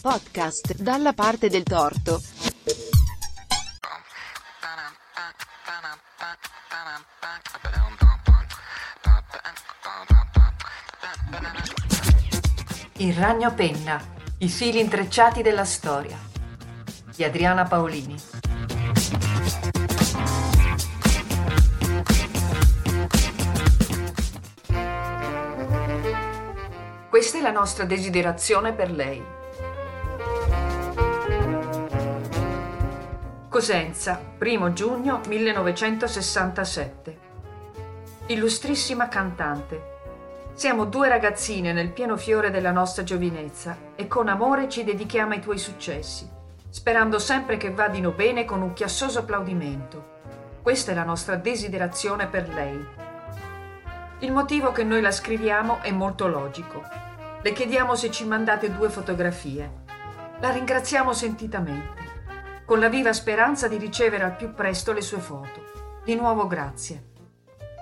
Podcast dalla parte del torto. Il ragno penna, i fili intrecciati della storia, di Adriana Paolini. Questa è la nostra desiderazione per lei. Cosenza, 1 giugno 1967. Illustrissima cantante. Siamo due ragazzine nel pieno fiore della nostra giovinezza e con amore ci dedichiamo ai tuoi successi, sperando sempre che vadino bene con un chiassoso applaudimento. Questa è la nostra desiderazione per lei. Il motivo che noi la scriviamo è molto logico. Le chiediamo se ci mandate 2 fotografie. La ringraziamo sentitamente, con la viva speranza di ricevere al più presto le sue foto. Di nuovo grazie.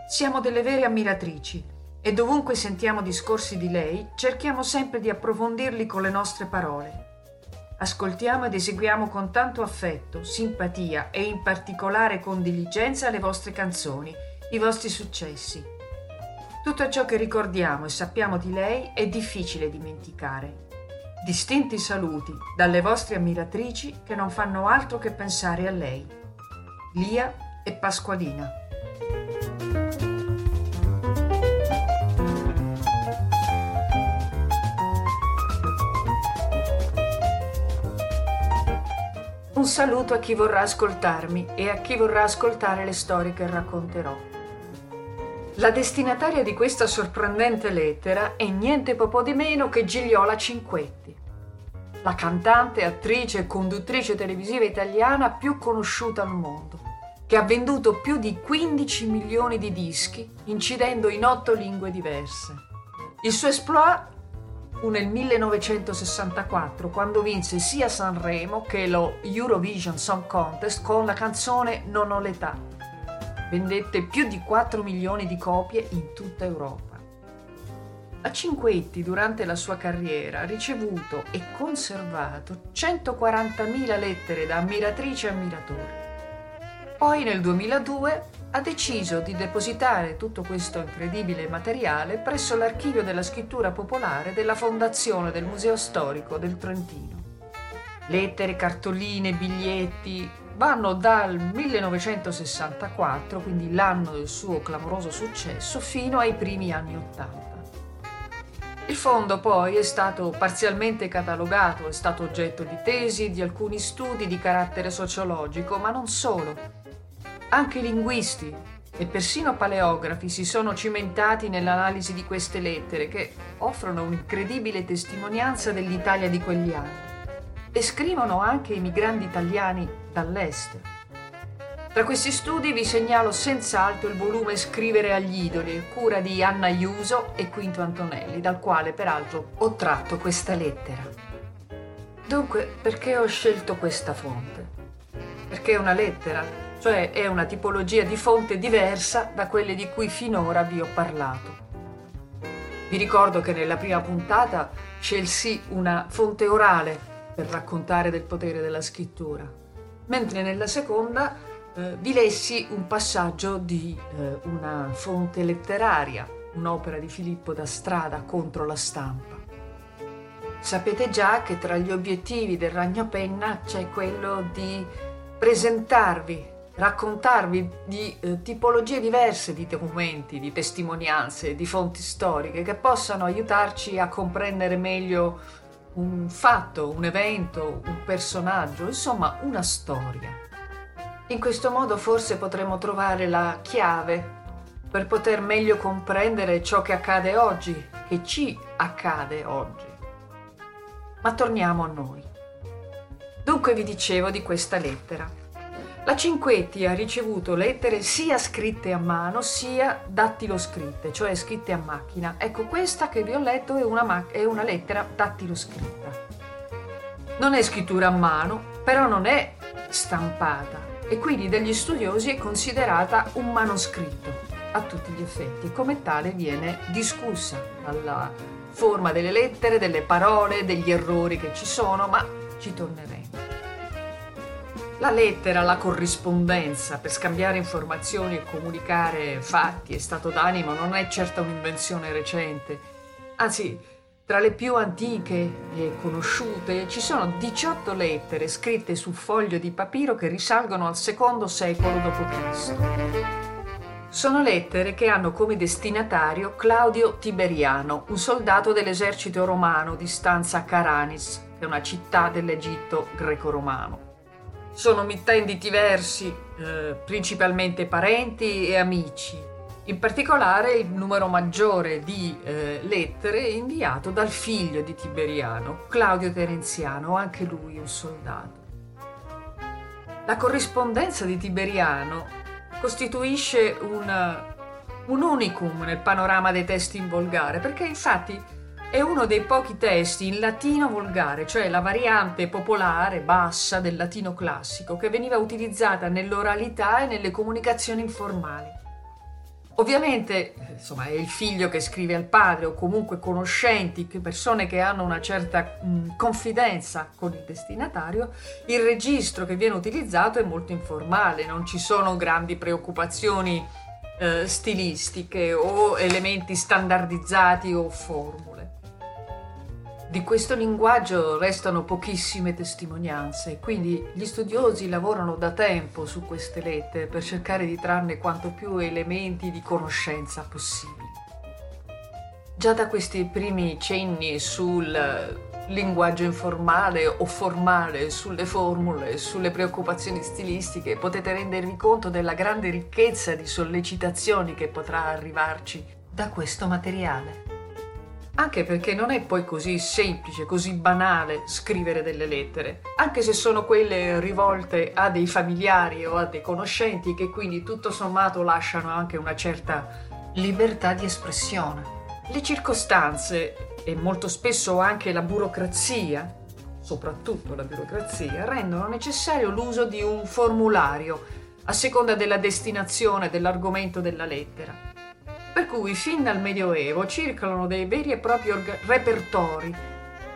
Siamo delle vere ammiratrici. E dovunque sentiamo discorsi di lei, cerchiamo sempre di approfondirli con le nostre parole. Ascoltiamo ed eseguiamo con tanto affetto, simpatia e in particolare con diligenza le vostre canzoni, i vostri successi. Tutto ciò che ricordiamo e sappiamo di lei è difficile dimenticare. Distinti saluti dalle vostre ammiratrici che non fanno altro che pensare a lei. Lia e Pasqualina. Un saluto a chi vorrà ascoltarmi e a chi vorrà ascoltare le storie che racconterò. La destinataria di questa sorprendente lettera è niente po' di meno che Gigliola Cinquetti, la cantante, attrice e conduttrice televisiva italiana più conosciuta al mondo, che ha venduto più di 15 milioni di dischi, incidendo in 8 lingue diverse. Il suo exploit fu nel 1964, quando vinse sia Sanremo che lo Eurovision Song Contest con la canzone Non ho l'età. Vendette più di 4 milioni di copie in tutta Europa. A Cinquetti, durante la sua carriera, ha ricevuto e conservato 140.000 lettere da ammiratrici e ammiratori. Poi nel 2002 ha deciso di depositare tutto questo incredibile materiale presso l'Archivio della Scrittura Popolare della Fondazione del Museo Storico del Trentino. Lettere, cartoline, biglietti vanno dal 1964, quindi l'anno del suo clamoroso successo, fino ai primi anni '80. Il fondo poi è stato parzialmente catalogato, è stato oggetto di tesi, di alcuni studi di carattere sociologico, ma non solo. Anche linguisti e persino paleografi si sono cimentati nell'analisi di queste lettere, che offrono un'incredibile testimonianza dell'Italia di quegli anni. Descrivono anche i migranti italiani dall'est. Tra questi studi vi segnalo senz'altro il volume Scrivere agli idoli, cura di Anna Iuso e Quinto Antonelli, dal quale peraltro ho tratto questa lettera. Dunque, perché ho scelto questa fonte? Perché è una lettera, cioè è una tipologia di fonte diversa da quelle di cui finora vi ho parlato. Vi ricordo che nella prima puntata scelsi una fonte orale per raccontare del potere della scrittura, mentre nella seconda vi lessi un passaggio di una fonte letteraria, un'opera di Filippo da Strada contro la stampa. Sapete già che tra gli obiettivi del Ragno Penna c'è quello di presentarvi, raccontarvi di tipologie diverse di documenti, di testimonianze, di fonti storiche che possano aiutarci a comprendere meglio un fatto, un evento, un personaggio, insomma una storia. In questo modo forse potremo trovare la chiave per poter meglio comprendere ciò che accade oggi, che ci accade oggi. Ma torniamo a noi. Dunque vi dicevo di questa lettera. La Cinquetti ha ricevuto lettere sia scritte a mano sia dattiloscritte, cioè scritte a macchina. Ecco, questa che vi ho letto è una lettera dattiloscritta. Non è scrittura a mano, però non è stampata e quindi dagli studiosi è considerata un manoscritto a tutti gli effetti. Come tale viene discussa dalla forma delle lettere, delle parole, degli errori che ci sono, ma ci torneremo. La lettera, la corrispondenza per scambiare informazioni e comunicare fatti e stato d'animo non è certa un'invenzione recente. Anzi, tra le più antiche e conosciute ci sono 18 lettere scritte su foglio di papiro che risalgono al II secolo d.C. Sono lettere che hanno come destinatario Claudio Tiberiano, un soldato dell'esercito romano di stanza a Caranis, che è una città dell'Egitto greco-romano. Sono mittenti diversi, principalmente parenti e amici, in particolare il numero maggiore di lettere è inviato dal figlio di Tiberiano, Claudio Terenziano, anche lui un soldato. La corrispondenza di Tiberiano costituisce un unicum nel panorama dei testi in volgare, perché infatti è uno dei pochi testi in latino volgare, cioè la variante popolare bassa del latino classico, che veniva utilizzata nell'oralità e nelle comunicazioni informali. Ovviamente, insomma, è il figlio che scrive al padre o comunque conoscenti, persone che hanno una certa confidenza con il destinatario. Il registro che viene utilizzato è molto informale, non ci sono grandi preoccupazioni stilistiche o elementi standardizzati o formule. Di questo linguaggio restano pochissime testimonianze, quindi gli studiosi lavorano da tempo su queste lettere per cercare di trarne quanto più elementi di conoscenza possibili. Già da questi primi cenni sul linguaggio informale o formale, sulle formule, sulle preoccupazioni stilistiche, potete rendervi conto della grande ricchezza di sollecitazioni che potrà arrivarci da questo materiale. Anche perché non è poi così semplice, così banale scrivere delle lettere, anche se sono quelle rivolte a dei familiari o a dei conoscenti, che quindi tutto sommato lasciano anche una certa libertà di espressione. Le circostanze e molto spesso anche la burocrazia, soprattutto la burocrazia, rendono necessario l'uso di un formulario a seconda della destinazione dell'argomento della lettera. Per cui fin dal Medioevo circolano dei veri e propri repertori,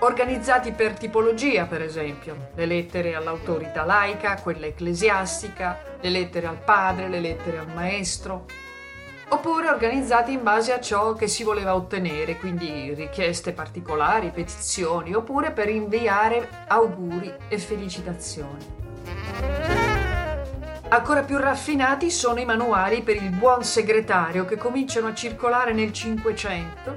organizzati per tipologia, per esempio, le lettere all'autorità laica, quella ecclesiastica, le lettere al padre, le lettere al maestro, oppure organizzati in base a ciò che si voleva ottenere, quindi richieste particolari, petizioni, oppure per inviare auguri e felicitazioni. Ancora più raffinati sono i manuali per il buon segretario, che cominciano a circolare nel Cinquecento,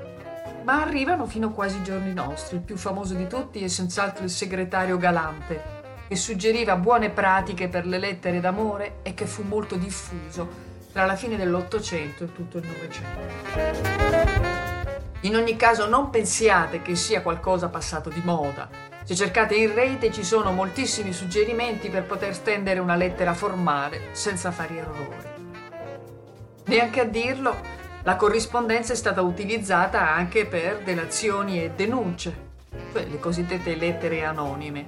ma arrivano fino quasi ai giorni nostri. Il più famoso di tutti è senz'altro il segretario galante, che suggeriva buone pratiche per le lettere d'amore e che fu molto diffuso tra la fine dell'Ottocento e tutto il Novecento. In ogni caso non pensiate che sia qualcosa passato di moda. Se cercate in rete ci sono moltissimi suggerimenti per poter stendere una lettera formale senza fare errori. Neanche a dirlo, la corrispondenza è stata utilizzata anche per delazioni e denunce, cioè le cosiddette lettere anonime.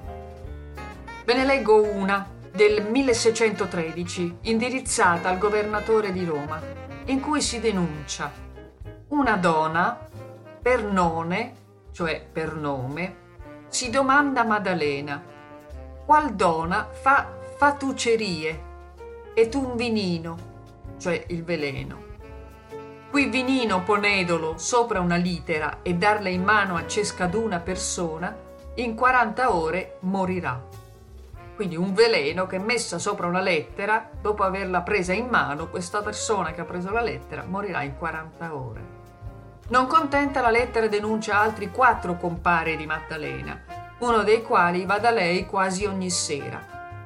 Ve ne leggo una del 1613, indirizzata al governatore di Roma, in cui si denuncia una donna per nome, cioè per nome, si domanda Maddalena, qual donna fa fatucerie, e tu un vinino, cioè il veleno. Qui vinino ponedolo sopra una litera e darla in mano a ciascaduna persona, in 40 ore morirà. Quindi un veleno che è messa sopra una lettera, dopo averla presa in mano, questa persona che ha preso la lettera morirà in 40 ore. Non contenta, la lettera denuncia altri 4 compari di Maddalena, uno dei quali va da lei quasi ogni sera.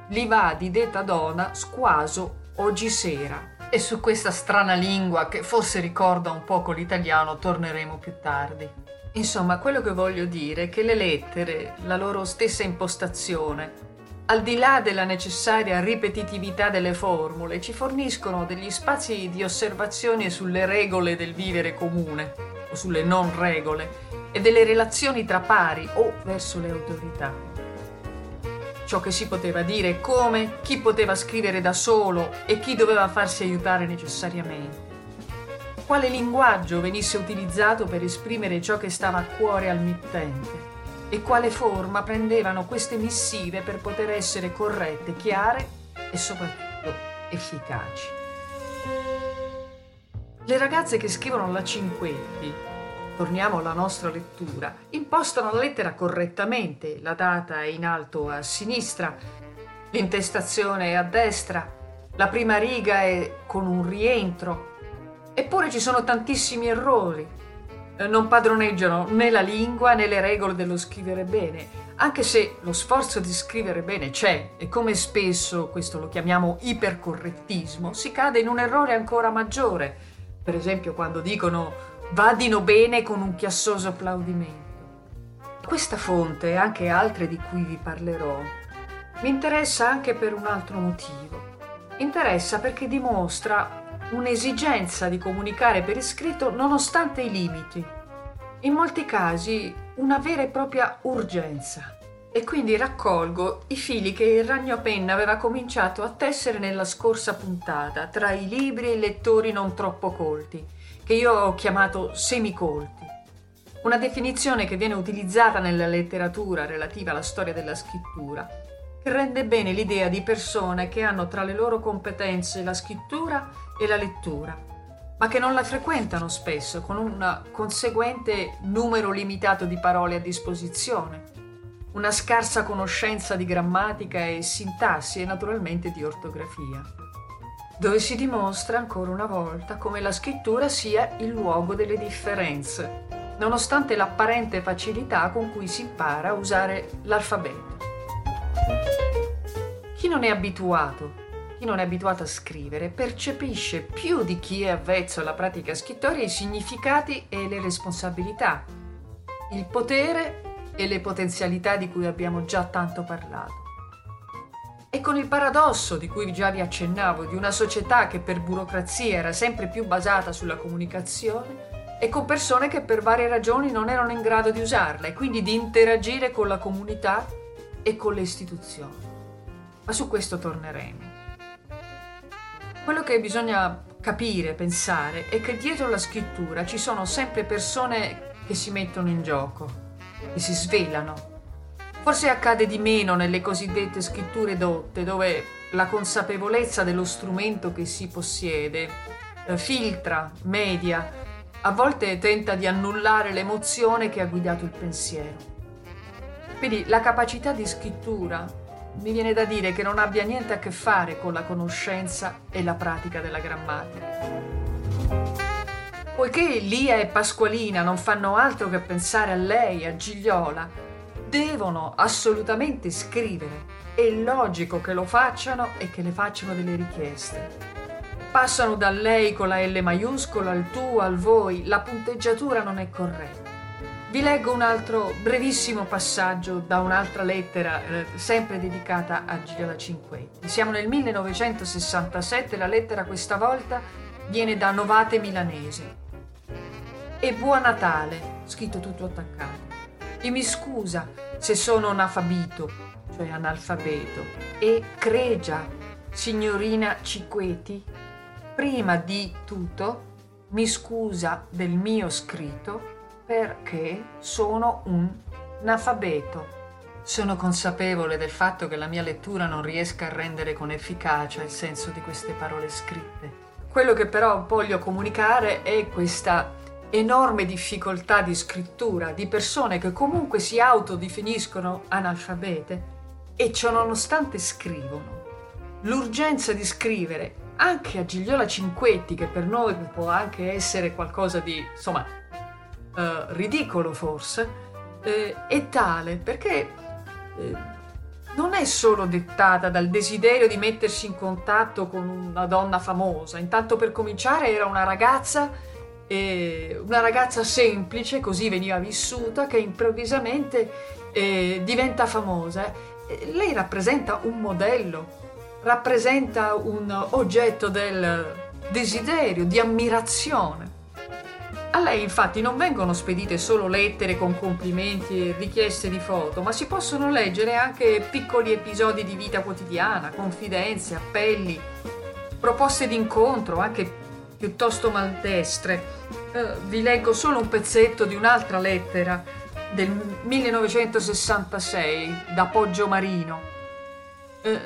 Li va di detta donna squaso oggi sera. E su questa strana lingua, che forse ricorda un poco l'italiano, torneremo più tardi. Insomma, quello che voglio dire è che le lettere, la loro stessa impostazione, al di là della necessaria ripetitività delle formule, ci forniscono degli spazi di osservazione sulle regole del vivere comune, o sulle non regole, e delle relazioni tra pari o verso le autorità. Ciò che si poteva dire, come, chi poteva scrivere da solo e chi doveva farsi aiutare necessariamente. quale linguaggio venisse utilizzato per esprimere ciò che stava a cuore al mittente e quale forma prendevano queste missive per poter essere corrette, chiare e soprattutto efficaci. Le ragazze che scrivono la Cinquetti, torniamo alla nostra lettura, impostano la lettera correttamente, la data è in alto a sinistra, l'intestazione è a destra, la prima riga è con un rientro. Eppure ci sono tantissimi errori, non padroneggiano né la lingua né le regole dello scrivere bene, anche se lo sforzo di scrivere bene c'è e come spesso, questo lo chiamiamo ipercorrettismo, si cade in un errore ancora maggiore, per esempio quando dicono vadino bene con un chiassoso applaudimento. Questa fonte e anche altre di cui vi parlerò mi interessa anche per un altro motivo, interessa perché dimostra un'esigenza di comunicare per iscritto nonostante i limiti, in molti casi una vera e propria urgenza, e quindi raccolgo i fili che il Ragnapenna aveva cominciato a tessere nella scorsa puntata tra i libri e i lettori non troppo colti, che io ho chiamato semicolti, una definizione che viene utilizzata nella letteratura relativa alla storia della scrittura, che rende bene l'idea di persone che hanno tra le loro competenze la scrittura e la lettura, ma che non la frequentano spesso, con un conseguente numero limitato di parole a disposizione, una scarsa conoscenza di grammatica e sintassi e naturalmente di ortografia, dove si dimostra ancora una volta come la scrittura sia il luogo delle differenze, nonostante l'apparente facilità con cui si impara a usare l'alfabeto. Chi non è abituato, chi non è abituato a scrivere, percepisce più di chi è avvezzo alla pratica scrittoria i significati e le responsabilità, il potere e le potenzialità di cui abbiamo già tanto parlato. E con il paradosso di cui già vi accennavo, di una società che per burocrazia era sempre più basata sulla comunicazione e con persone che per varie ragioni non erano in grado di usarla e quindi di interagire con la comunità e con le istituzioni. Ma su questo torneremo. Quello che bisogna capire, pensare, è che dietro la scrittura ci sono sempre persone che si mettono in gioco, che si svelano. Forse accade di meno nelle cosiddette scritture dotte, dove la consapevolezza dello strumento che si possiede filtra, media, a volte tenta di annullare l'emozione che ha guidato il pensiero. Quindi la capacità di scrittura mi viene da dire che non abbia niente a che fare con la conoscenza e la pratica della grammatica. Poiché Lia e Pasqualina non fanno altro che pensare a lei, a Gigliola, devono assolutamente scrivere. È logico che lo facciano e che le facciano delle richieste. Passano da lei con la L maiuscola al tu, al voi, la punteggiatura non è corretta. Vi leggo un altro brevissimo passaggio da un'altra lettera sempre dedicata a Gigliola Cinquetti. Siamo nel 1967, la lettera questa volta viene da Novate Milanese. E buon Natale, scritto tutto attaccato. E mi scusa se sono analfabeto, cioè analfabeto, e cregia, signorina Cinquetti, prima di tutto mi scusa del mio scritto perché sono un analfabeto. Sono consapevole del fatto che la mia lettura non riesca a rendere con efficacia il senso di queste parole scritte. Quello che però voglio comunicare è questa enorme difficoltà di scrittura di persone che comunque si autodefiniscono analfabete e ciò nonostante scrivono. L'urgenza di scrivere anche a Gigliola Cinquetti, che per noi può anche essere qualcosa di, insomma, ridicolo forse, è tale perché non è solo dettata dal desiderio di mettersi in contatto con una donna famosa. Intanto, per cominciare, era una ragazza semplice, così veniva vissuta, che improvvisamente diventa famosa. Lei rappresenta un modello, rappresenta un oggetto del desiderio, di ammirazione. A lei infatti non vengono spedite solo lettere con complimenti e richieste di foto, ma si possono leggere anche piccoli episodi di vita quotidiana, confidenze, appelli, proposte d'incontro, anche piuttosto maldestre. Vi leggo solo un pezzetto di un'altra lettera del 1966 da Poggiomarino.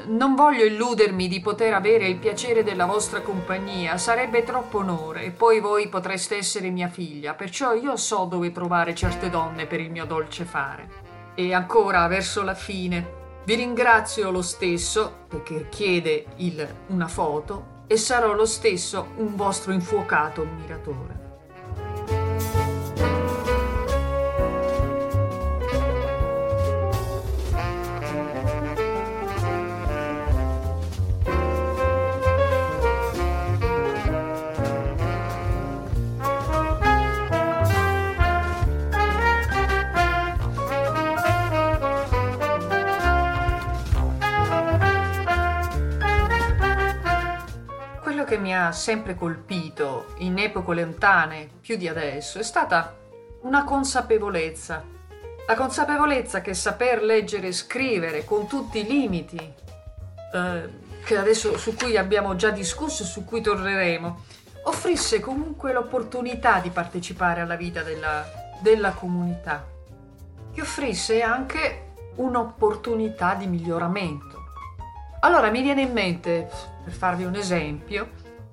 Non voglio illudermi di poter avere il piacere della vostra compagnia, sarebbe troppo onore, e poi voi potreste essere mia figlia, perciò io so dove trovare certe donne per il mio dolce fare. E ancora, verso la fine, vi ringrazio lo stesso, perché chiede una foto, e sarò lo stesso un vostro infuocato ammiratore. Che mi ha sempre colpito in epoche lontane più di adesso è stata una consapevolezza, la consapevolezza che saper leggere e scrivere con tutti i limiti che adesso, su cui abbiamo già discusso e su cui torneremo, offrisse comunque l'opportunità di partecipare alla vita della comunità, che offrisse anche un'opportunità di miglioramento. Allora mi viene in mente, per farvi un esempio,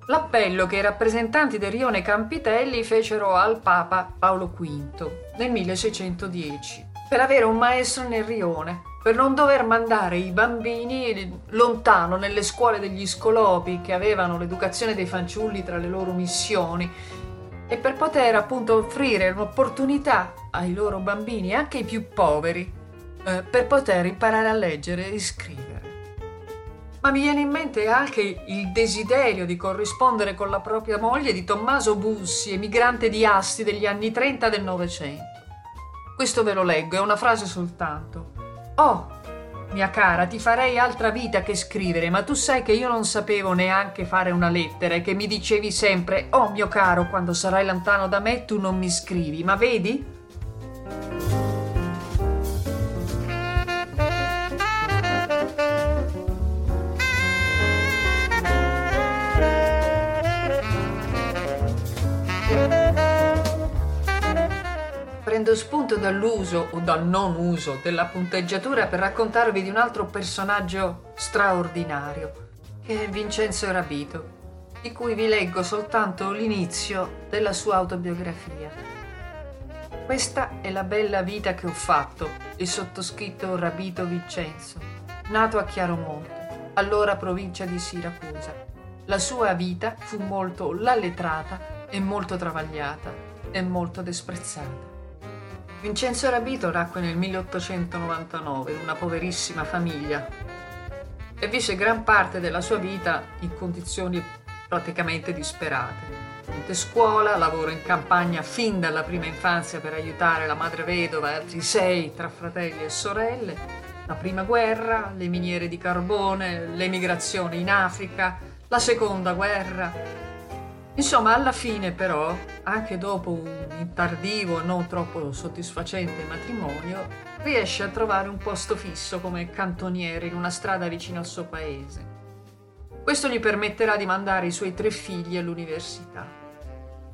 l'appello che i rappresentanti del Rione Campitelli fecero al Papa Paolo V nel 1610 per avere un maestro nel Rione, per non dover mandare i bambini lontano nelle scuole degli scolopi che avevano l'educazione dei fanciulli tra le loro missioni, e per poter appunto offrire un'opportunità ai loro bambini, anche ai più poveri, per poter imparare a leggere e scrivere. Ma mi viene in mente anche il desiderio di corrispondere con la propria moglie di Tommaso Bussi, emigrante di Asti degli anni 30 del Novecento. Questo ve lo leggo, è una frase soltanto. «Oh, mia cara, ti farei altra vita che scrivere, ma tu sai che io non sapevo neanche fare una lettera e che mi dicevi sempre «Oh, mio caro, quando sarai lontano da me tu non mi scrivi, ma vedi?» Prendo spunto dall'uso o dal non uso della punteggiatura per raccontarvi di un altro personaggio straordinario, che è Vincenzo Rabito, di cui vi leggo soltanto l'inizio della sua autobiografia. Questa è la bella vita che ho fatto, il sottoscritto Rabito Vincenzo, nato a Chiaromonte, allora provincia di Siracusa. La sua vita fu molto lalletrata e molto travagliata e molto disprezzata. Vincenzo Rabito nacque nel 1899 in una poverissima famiglia e visse gran parte della sua vita in condizioni praticamente disperate. Niente scuola, lavoro in campagna fin dalla prima infanzia per aiutare la madre vedova e altri 6 tra fratelli e sorelle, la prima guerra, le miniere di carbone, l'emigrazione in Africa, la seconda guerra. Insomma, alla fine però, anche dopo un tardivo e non troppo soddisfacente matrimonio, riesce a trovare un posto fisso come cantoniere in una strada vicino al suo paese. Questo gli permetterà di mandare i suoi 3 figli all'università.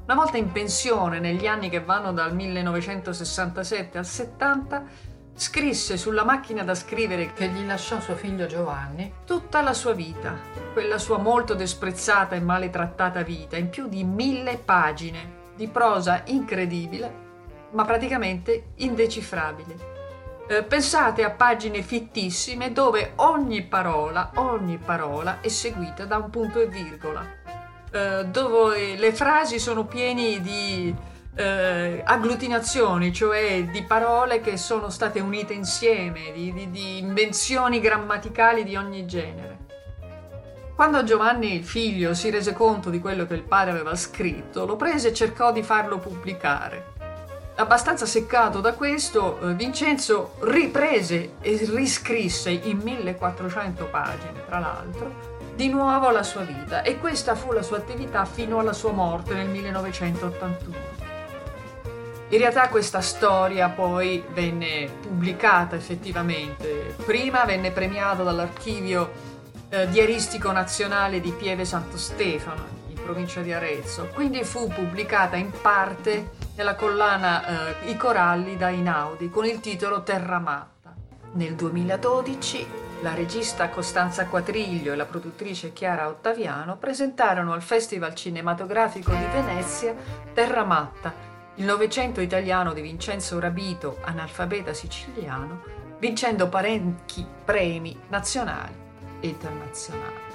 Una volta in pensione, negli anni che vanno dal 1967 al 70, scrisse sulla macchina da scrivere che gli lasciò suo figlio Giovanni tutta la sua vita, quella sua molto disprezzata e male trattata vita, in più di 1000 pagine di prosa incredibile ma praticamente indecifrabile. Pensate a pagine fittissime dove ogni parola è seguita da un punto e virgola, dove le frasi sono piene di agglutinazioni, cioè di parole che sono state unite insieme, di invenzioni grammaticali di ogni genere. Quando Giovanni, il figlio, si rese conto di quello che il padre aveva scritto, lo prese e cercò di farlo pubblicare. Abbastanza seccato da questo, Vincenzo riprese e riscrisse in 1400 pagine, tra l'altro, di nuovo la sua vita, e questa fu la sua attività fino alla sua morte nel 1981. In realtà questa storia poi venne pubblicata effettivamente. Prima venne premiato dall'Archivio Diaristico Nazionale di Pieve Santo Stefano, in provincia di Arezzo, quindi fu pubblicata in parte nella collana I Coralli da Einaudi con il titolo Terra Matta. Nel 2012 la regista Costanza Quatriglio e la produttrice Chiara Ottaviano presentarono al Festival Cinematografico di Venezia Terra Matta, il Novecento italiano di Vincenzo Rabito, analfabeta siciliano, vincendo parecchi premi nazionali e internazionali.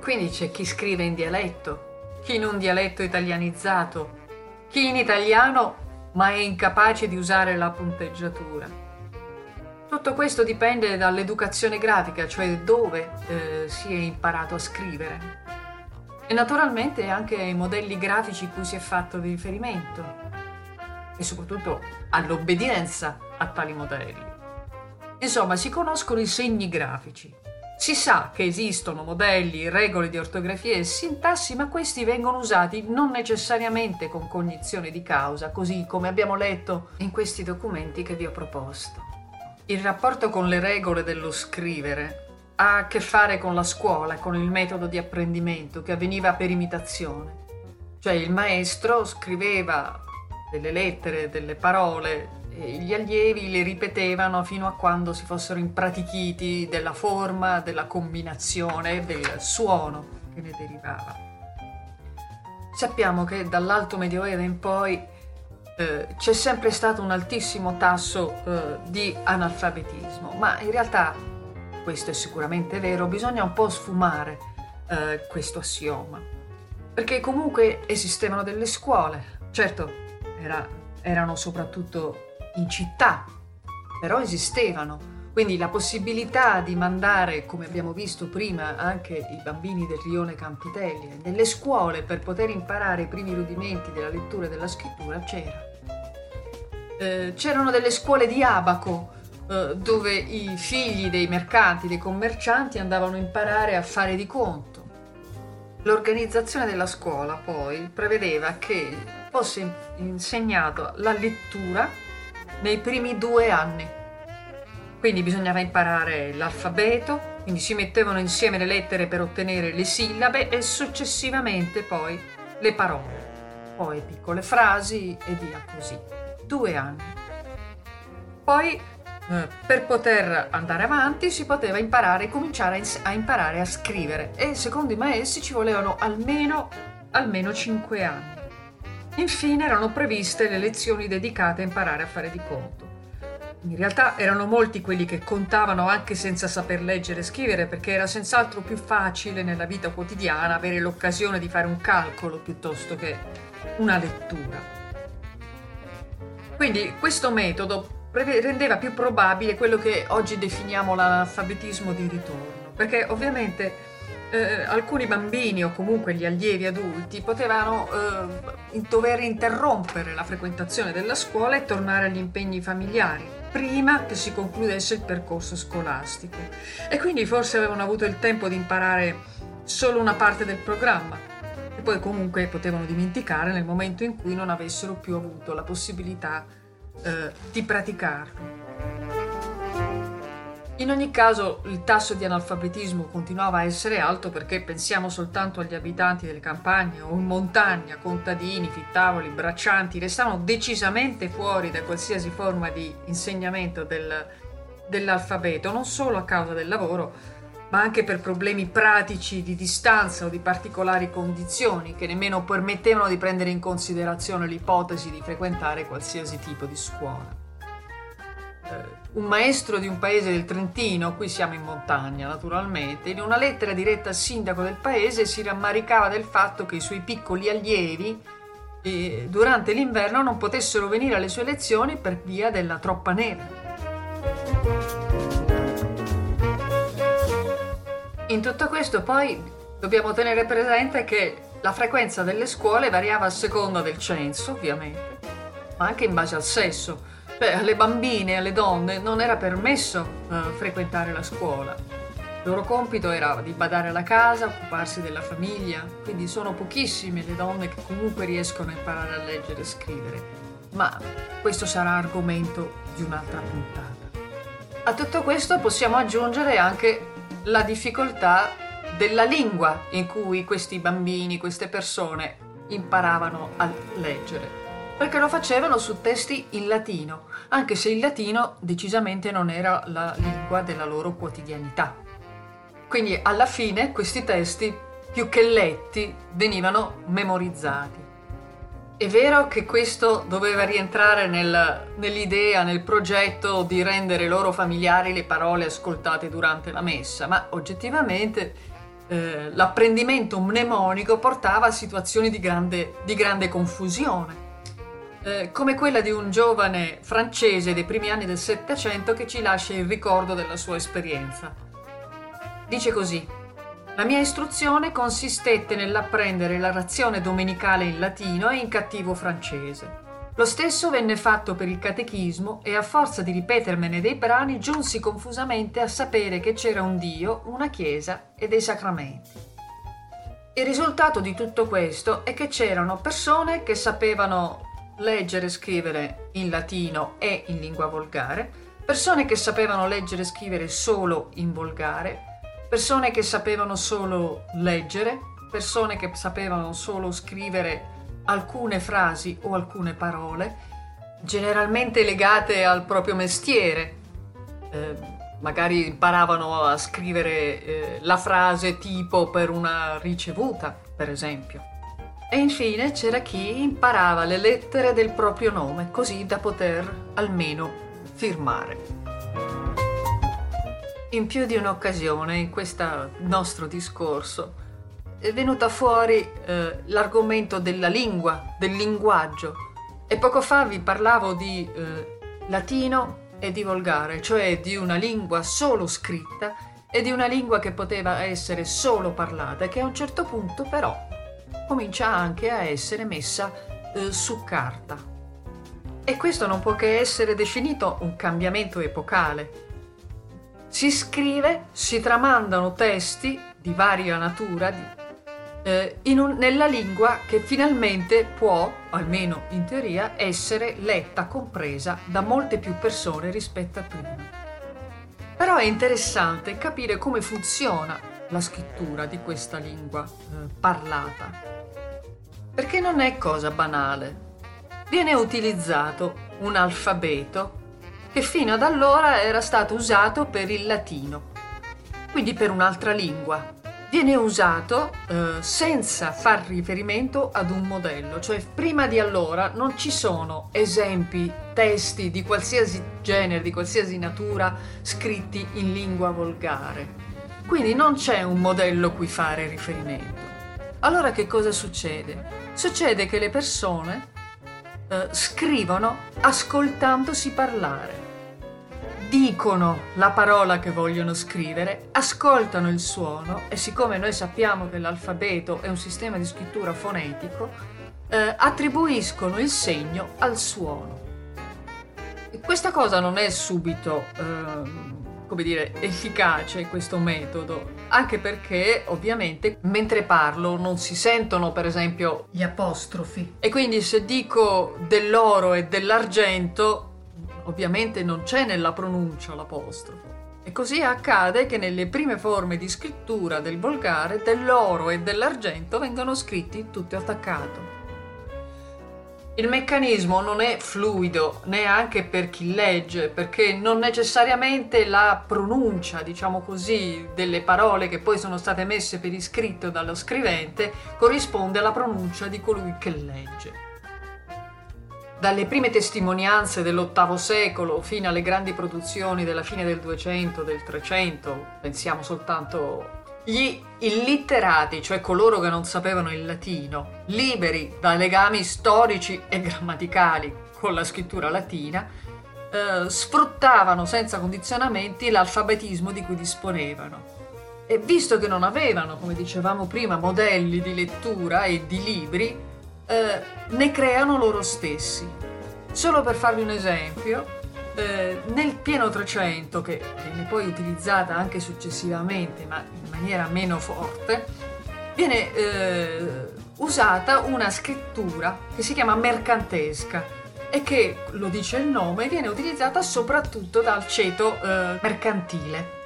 Quindi c'è chi scrive in dialetto, chi in un dialetto italianizzato, chi in italiano ma è incapace di usare la punteggiatura. Tutto questo dipende dall'educazione grafica, cioè dove si è imparato a scrivere. E naturalmente anche ai modelli grafici cui si è fatto di riferimento e soprattutto all'obbedienza a tali modelli. Insomma, si conoscono i segni grafici. Si sa che esistono modelli, regole di ortografia e sintassi, ma questi vengono usati non necessariamente con cognizione di causa, così come abbiamo letto in questi documenti che vi ho proposto. Il rapporto con le regole dello scrivere ha a che fare con la scuola, con il metodo di apprendimento che avveniva per imitazione. Cioè il maestro scriveva delle lettere, delle parole e gli allievi le ripetevano fino a quando si fossero impratichiti della forma, della combinazione, del suono che ne derivava. Sappiamo che dall'Alto Medioevo in poi c'è sempre stato un altissimo tasso di analfabetismo, ma in realtà questo è sicuramente vero, bisogna un po' sfumare questo assioma, perché comunque esistevano delle scuole, certo erano soprattutto in città, però esistevano, quindi la possibilità di mandare, come abbiamo visto prima, anche i bambini del Rione Campitelli nelle scuole per poter imparare i primi rudimenti della lettura e della scrittura c'era. C'erano delle scuole di abaco, dove i figli dei mercanti, dei commercianti andavano a imparare a fare di conto. L'organizzazione della scuola poi prevedeva che fosse insegnata la lettura nei primi 2 anni. Quindi bisognava imparare l'alfabeto, quindi si mettevano insieme le lettere per ottenere le sillabe e successivamente poi le parole, poi piccole frasi e via così. 2 anni. Poi per poter andare avanti si poteva cominciare a imparare a scrivere e secondo i maestri ci volevano almeno 5 anni. Infine erano previste le lezioni dedicate a imparare a fare di conto. In realtà erano molti quelli che contavano anche senza saper leggere e scrivere, perché era senz'altro più facile nella vita quotidiana avere l'occasione di fare un calcolo piuttosto che una lettura. Quindi questo metodo rendeva più probabile quello che oggi definiamo l'analfabetismo di ritorno, perché ovviamente alcuni bambini o comunque gli allievi adulti potevano dover interrompere la frequentazione della scuola e tornare agli impegni familiari prima che si concludesse il percorso scolastico, e quindi forse avevano avuto il tempo di imparare solo una parte del programma e poi comunque potevano dimenticare nel momento in cui non avessero più avuto la possibilità di praticarlo. In ogni caso il tasso di analfabetismo continuava a essere alto, perché pensiamo soltanto agli abitanti delle campagne o in montagna, contadini, fittavoli, braccianti, restavano decisamente fuori da qualsiasi forma di insegnamento dell'alfabeto, non solo a causa del lavoro ma anche per problemi pratici di distanza o di particolari condizioni che nemmeno permettevano di prendere in considerazione l'ipotesi di frequentare qualsiasi tipo di scuola. Un maestro di un paese del Trentino, qui siamo in montagna naturalmente, in una lettera diretta al sindaco del paese si rammaricava del fatto che i suoi piccoli allievi durante l'inverno non potessero venire alle sue lezioni per via della troppa neve. In tutto questo poi dobbiamo tenere presente che la frequenza delle scuole variava a seconda del censo, ovviamente, ma anche in base al sesso. Beh, alle bambine e alle donne non era permesso frequentare la scuola. Il loro compito era di badare alla casa, occuparsi della famiglia, quindi sono pochissime le donne che comunque riescono a imparare a leggere e scrivere, ma questo sarà argomento di un'altra puntata. A tutto questo possiamo aggiungere anche la difficoltà della lingua in cui questi bambini, queste persone imparavano a leggere, perché lo facevano su testi in latino, anche se il latino decisamente non era la lingua della loro quotidianità. Quindi alla fine questi testi, più che letti, venivano memorizzati. È vero che questo doveva rientrare nell'idea, nel progetto di rendere loro familiari le parole ascoltate durante la messa, ma oggettivamente l'apprendimento mnemonico portava a situazioni di grande confusione, come quella di un giovane francese dei primi anni del Settecento che ci lascia il ricordo della sua esperienza. Dice così: «La mia istruzione consistette nell'apprendere la razione domenicale in latino e in cattivo francese. Lo stesso venne fatto per il catechismo e a forza di ripetermene dei brani giunsi confusamente a sapere che c'era un Dio, una Chiesa e dei sacramenti». Il risultato di tutto questo è che c'erano persone che sapevano leggere e scrivere in latino e in lingua volgare, persone che sapevano leggere e scrivere solo in volgare, persone che sapevano solo leggere, persone che sapevano solo scrivere alcune frasi o alcune parole, generalmente legate al proprio mestiere. Magari imparavano a scrivere la frase tipo per una ricevuta, per esempio. E infine c'era chi imparava le lettere del proprio nome, così da poter almeno firmare. In più di un'occasione, in questo nostro discorso, è venuta fuori l'argomento della lingua, del linguaggio. E poco fa vi parlavo di latino e di volgare, cioè di una lingua solo scritta e di una lingua che poteva essere solo parlata, che a un certo punto però comincia anche a essere messa su carta. E questo non può che essere definito un cambiamento epocale. Si scrive, si tramandano testi di varia natura nella lingua che finalmente può, almeno in teoria, essere letta, compresa da molte più persone rispetto a prima. Però è interessante capire come funziona la scrittura di questa lingua parlata, perché non è cosa banale. Viene utilizzato un alfabeto che fino ad allora era stato usato per il latino, quindi per un'altra lingua. Viene usato senza far riferimento ad un modello, cioè prima di allora non ci sono esempi, testi di qualsiasi genere, di qualsiasi natura scritti in lingua volgare. Quindi non c'è un modello cui fare riferimento. Allora che cosa succede? Succede che le persone scrivono ascoltandosi parlare. Dicono la parola che vogliono scrivere, ascoltano il suono e siccome noi sappiamo che l'alfabeto è un sistema di scrittura fonetico, attribuiscono il segno al suono. E questa cosa non è subito efficace questo metodo, anche perché ovviamente mentre parlo non si sentono per esempio gli apostrofi e quindi se dico dell'oro e dell'argento ovviamente non c'è nella pronuncia l'apostrofo. E così accade che nelle prime forme di scrittura del volgare dell'oro e dell'argento vengono scritti tutto attaccato. Il meccanismo non è fluido neanche per chi legge, perché non necessariamente la pronuncia, diciamo così, delle parole che poi sono state messe per iscritto dallo scrivente corrisponde alla pronuncia di colui che legge. Dalle prime testimonianze dell'VIII secolo fino alle grandi produzioni della fine del 200, del 300, pensiamo soltanto gli illitterati, cioè coloro che non sapevano il latino, liberi da legami storici e grammaticali con la scrittura latina, sfruttavano senza condizionamenti l'alfabetismo di cui disponevano. E visto che non avevano, come dicevamo prima, modelli di lettura e di libri, ne creano loro stessi. Solo per farvi un esempio, nel pieno Trecento, che viene poi utilizzata anche successivamente ma in maniera meno forte, viene usata una scrittura che si chiama mercantesca e che, lo dice il nome, viene utilizzata soprattutto dal ceto mercantile.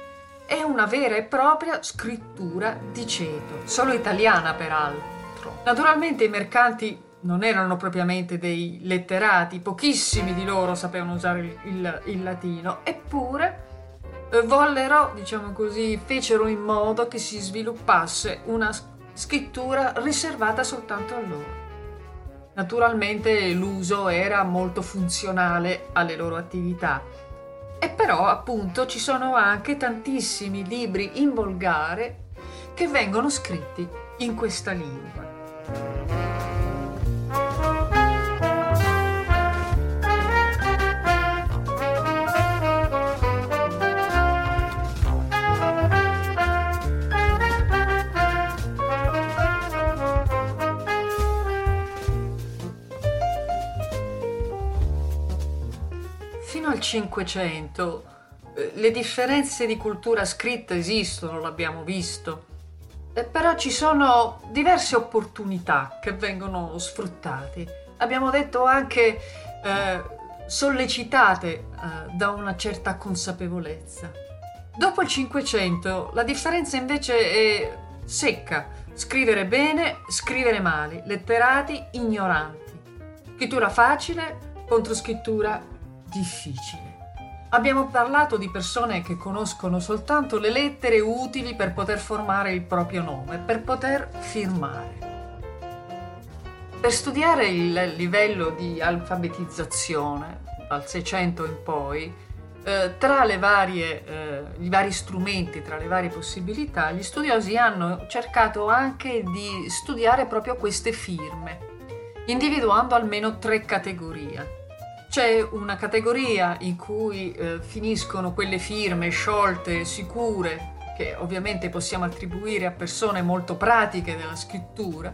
è una vera e propria scrittura di ceto, solo italiana peraltro. Naturalmente i mercanti non erano propriamente dei letterati, pochissimi di loro sapevano usare il latino, eppure vollero, diciamo così, fecero in modo che si sviluppasse una scrittura riservata soltanto a loro. Naturalmente l'uso era molto funzionale alle loro attività, e però appunto ci sono anche tantissimi libri in volgare che vengono scritti in questa lingua. Fino al Cinquecento le differenze di cultura scritta esistono, l'abbiamo visto, però ci sono diverse opportunità che vengono sfruttate, abbiamo detto anche sollecitate da una certa consapevolezza. Dopo il Cinquecento la differenza invece è secca: scrivere bene, scrivere male, letterati, ignoranti, scrittura facile, controscrittura difficile. Abbiamo parlato di persone che conoscono soltanto le lettere utili per poter formare il proprio nome, per poter firmare. Per studiare il livello di alfabetizzazione dal 600 in poi, tra le varie, i vari strumenti, tra le varie possibilità, gli studiosi hanno cercato anche di studiare proprio queste firme, individuando almeno tre categorie. C'è una categoria in cui finiscono quelle firme sciolte, sicure, che ovviamente possiamo attribuire a persone molto pratiche della scrittura.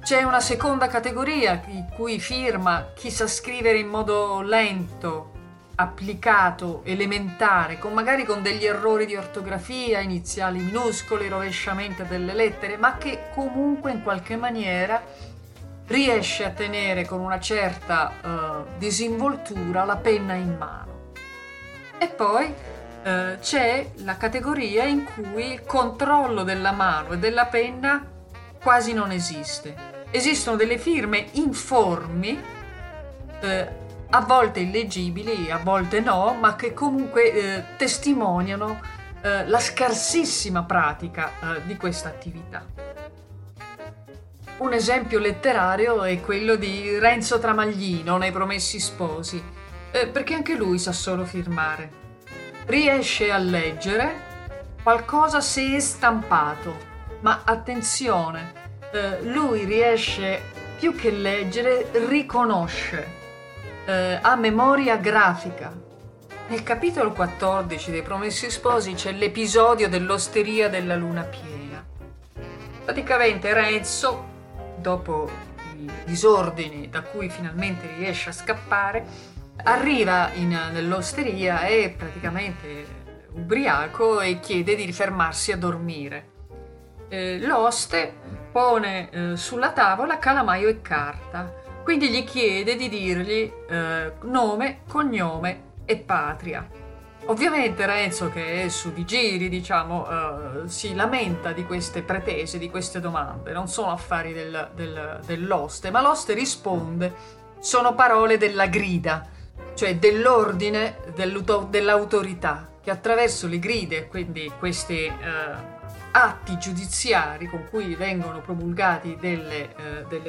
C'è una seconda categoria in cui firma chi sa scrivere in modo lento, applicato, elementare, con magari con degli errori di ortografia, iniziali minuscoli, rovesciamento delle lettere, ma che comunque in qualche maniera riesce a tenere con una certa disinvoltura la penna in mano. E poi c'è la categoria in cui il controllo della mano e della penna quasi non esiste. Esistono delle firme informi, a volte illeggibili, a volte no, ma che comunque testimoniano la scarsissima pratica di questa attività. Un esempio letterario è quello di Renzo Tramaglino nei Promessi Sposi, perché anche lui sa solo firmare. Riesce a leggere qualcosa se è stampato, ma attenzione, lui riesce più che leggere, riconosce, ha memoria grafica. Nel capitolo 14 dei Promessi Sposi c'è l'episodio dell'osteria della luna piena. Praticamente Renzo, dopo i disordini da cui finalmente riesce a scappare, arriva nell'osteria e praticamente ubriaco e chiede di fermarsi a dormire. L'oste pone sulla tavola calamaio e carta, quindi gli chiede di dirgli nome, cognome e patria. Ovviamente Renzo, che è su di giri, diciamo, si lamenta di queste pretese, di queste domande. Non sono affari dell'oste, ma l'oste risponde: sono parole della grida, cioè dell'ordine, dell'autorità, che attraverso le gride, quindi questi atti giudiziari con cui vengono promulgati delle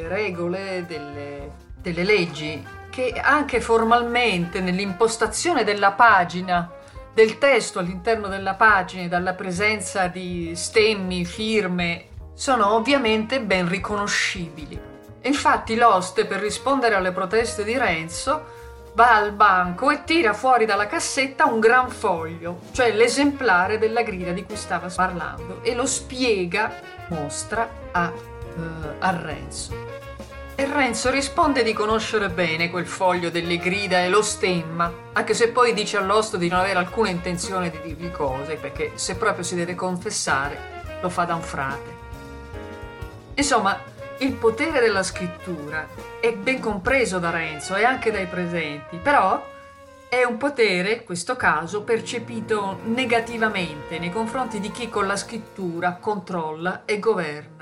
regole, delle leggi, che anche formalmente nell'impostazione della pagina, del testo all'interno della pagina, dalla presenza di stemmi, firme, sono ovviamente ben riconoscibili. Infatti l'oste, per rispondere alle proteste di Renzo, va al banco e tira fuori dalla cassetta un gran foglio, cioè l'esemplare della grida di cui stava parlando, e lo spiega, mostra a Renzo. E Renzo risponde di conoscere bene quel foglio delle grida e lo stemma, anche se poi dice all'oste di non avere alcuna intenzione di dirgli cose, perché se proprio si deve confessare lo fa da un frate. Insomma, il potere della scrittura è ben compreso da Renzo e anche dai presenti, però È un potere, in questo caso, percepito negativamente nei confronti di chi con la scrittura controlla e governa.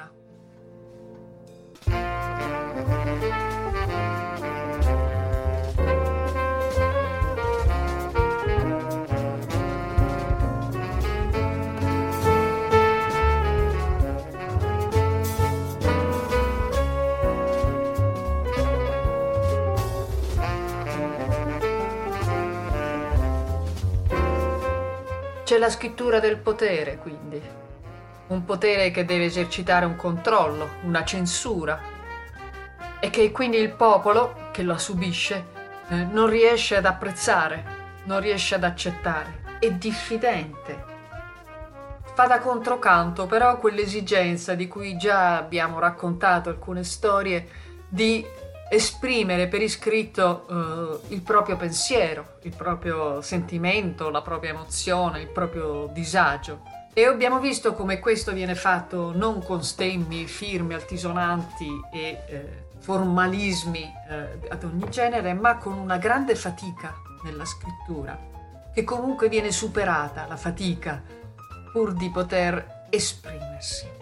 C'è la scrittura del potere, quindi. Un potere che deve esercitare un controllo, una censura, e che quindi il popolo, che la subisce, non riesce ad apprezzare, non riesce ad accettare. È diffidente. Fa da controcanto però quell'esigenza di cui già abbiamo raccontato alcune storie, di esprimere per iscritto il proprio pensiero, il proprio sentimento, la propria emozione, il proprio disagio. E abbiamo visto come questo viene fatto non con stemmi, firme altisonanti e formalismi ad ogni genere, ma con una grande fatica nella scrittura, che comunque viene superata, la fatica, pur di poter esprimersi.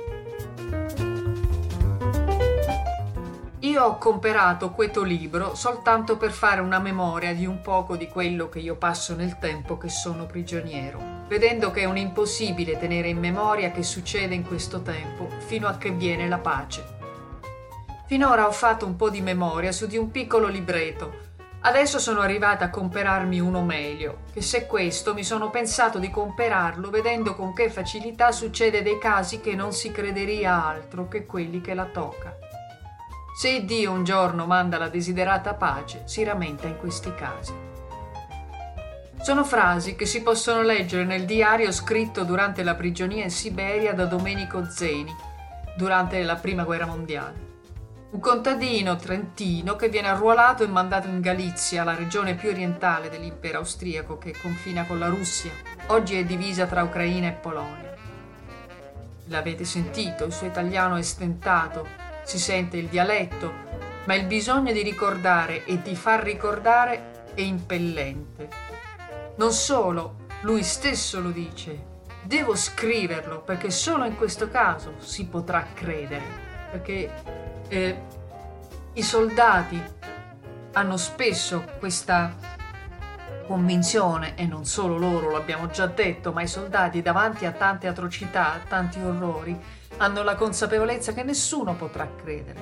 Io ho comperato questo libro soltanto per fare una memoria di un poco di quello che io passo nel tempo che sono prigioniero, vedendo che è un impossibile tenere in memoria che succede in questo tempo fino a che viene la pace. Finora ho fatto un po' di memoria su di un piccolo libretto. Adesso sono arrivata a comperarmi uno meglio, che se questo mi sono pensato di comperarlo vedendo con che facilità succede dei casi che non si crederia altro che quelli che la tocca. Se Dio un giorno manda la desiderata pace, si rammenta in questi casi. Sono frasi che si possono leggere nel diario scritto durante la prigionia in Siberia da Domenico Zeni, durante la Prima Guerra Mondiale. Un contadino trentino che viene arruolato e mandato in Galizia, la regione più orientale dell'impero austriaco che confina con la Russia. Oggi è divisa tra Ucraina e Polonia. L'avete sentito, il suo italiano è stentato. Si sente il dialetto, ma il bisogno di ricordare e di far ricordare è impellente. Non solo, lui stesso lo dice, devo scriverlo perché solo in questo caso si potrà credere, perché i soldati hanno spesso questa convinzione, e non solo loro, l'abbiamo già detto, ma i soldati davanti a tante atrocità, a tanti orrori, hanno la consapevolezza che nessuno potrà credere.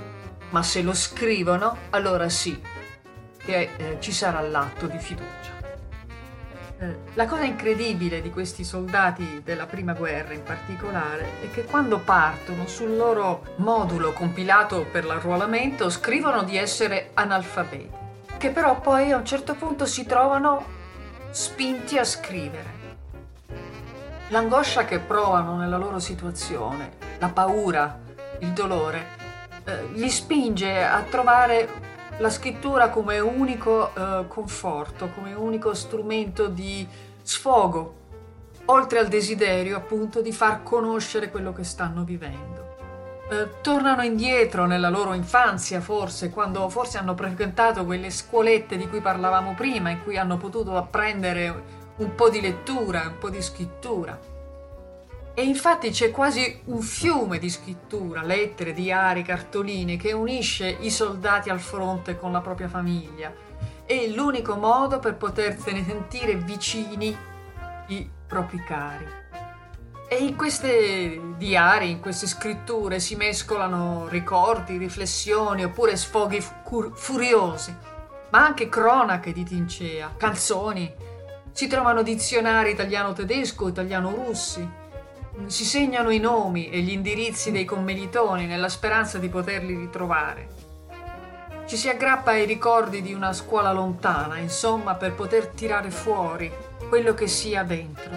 Ma se lo scrivono, allora sì, che ci sarà l'atto di fiducia. La cosa incredibile di questi soldati della Prima Guerra in particolare è che quando partono sul loro modulo compilato per l'arruolamento scrivono di essere analfabeti, che però poi a un certo punto si trovano spinti a scrivere. L'angoscia che provano nella loro situazione, la paura, il dolore, li spinge a trovare la scrittura come unico conforto, come unico strumento di sfogo, oltre al desiderio appunto di far conoscere quello che stanno vivendo. Tornano indietro nella loro infanzia forse, quando forse hanno frequentato quelle scuolette di cui parlavamo prima, in cui hanno potuto apprendere un po' di lettura, un po' di scrittura. E infatti c'è quasi un fiume di scrittura, lettere, diari, cartoline, che unisce i soldati al fronte con la propria famiglia. È l'unico modo per potersene sentire vicini i propri cari. E in questi diari, in queste scritture, si mescolano ricordi, riflessioni, oppure sfoghi furiosi, ma anche cronache di trincea, canzoni. Si trovano dizionari italiano-tedesco, italiano-russi, si segnano i nomi e gli indirizzi dei commilitoni nella speranza di poterli ritrovare. Ci si aggrappa ai ricordi di una scuola lontana, insomma, per poter tirare fuori quello che si ha dentro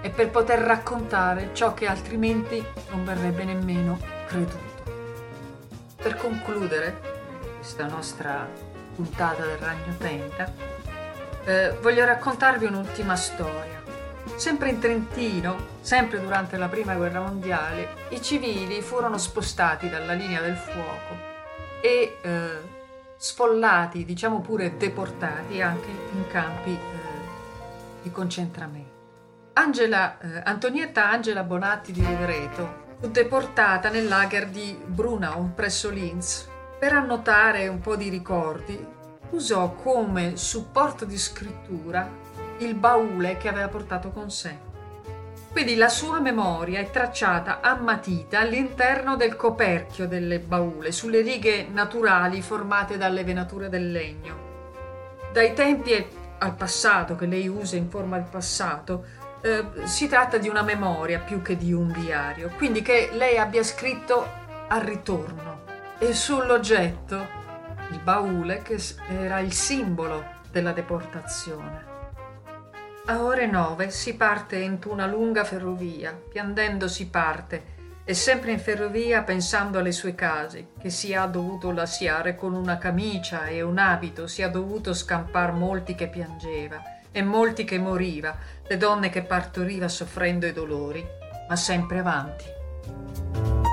e per poter raccontare ciò che altrimenti non verrebbe nemmeno creduto. Per concludere questa nostra puntata del Ragno Penta, voglio raccontarvi un'ultima storia. Sempre in Trentino, sempre durante la Prima Guerra Mondiale, i civili furono spostati dalla linea del fuoco e sfollati, diciamo pure deportati anche in campi di concentramento. Antonietta Angela Bonatti di Rovereto fu deportata nel lager di Brunau presso Linz. Per annotare un po' di ricordi usò come supporto di scrittura il baule che aveva portato con sé. Quindi la sua memoria è tracciata a matita all'interno del coperchio del baule, sulle righe naturali formate dalle venature del legno. Dai tempi al passato, che lei usa in forma del passato, si tratta di una memoria più che di un diario, quindi che lei abbia scritto al ritorno. E sull'oggetto, il baule, che era il simbolo della deportazione. A ore 9 si parte entro una lunga ferrovia, piangendo si parte, e sempre in ferrovia pensando alle sue case, che si ha dovuto lasciare con una camicia e un abito, si ha dovuto scampar molti che piangeva e molti che moriva, le donne che partoriva soffrendo i dolori, ma sempre avanti.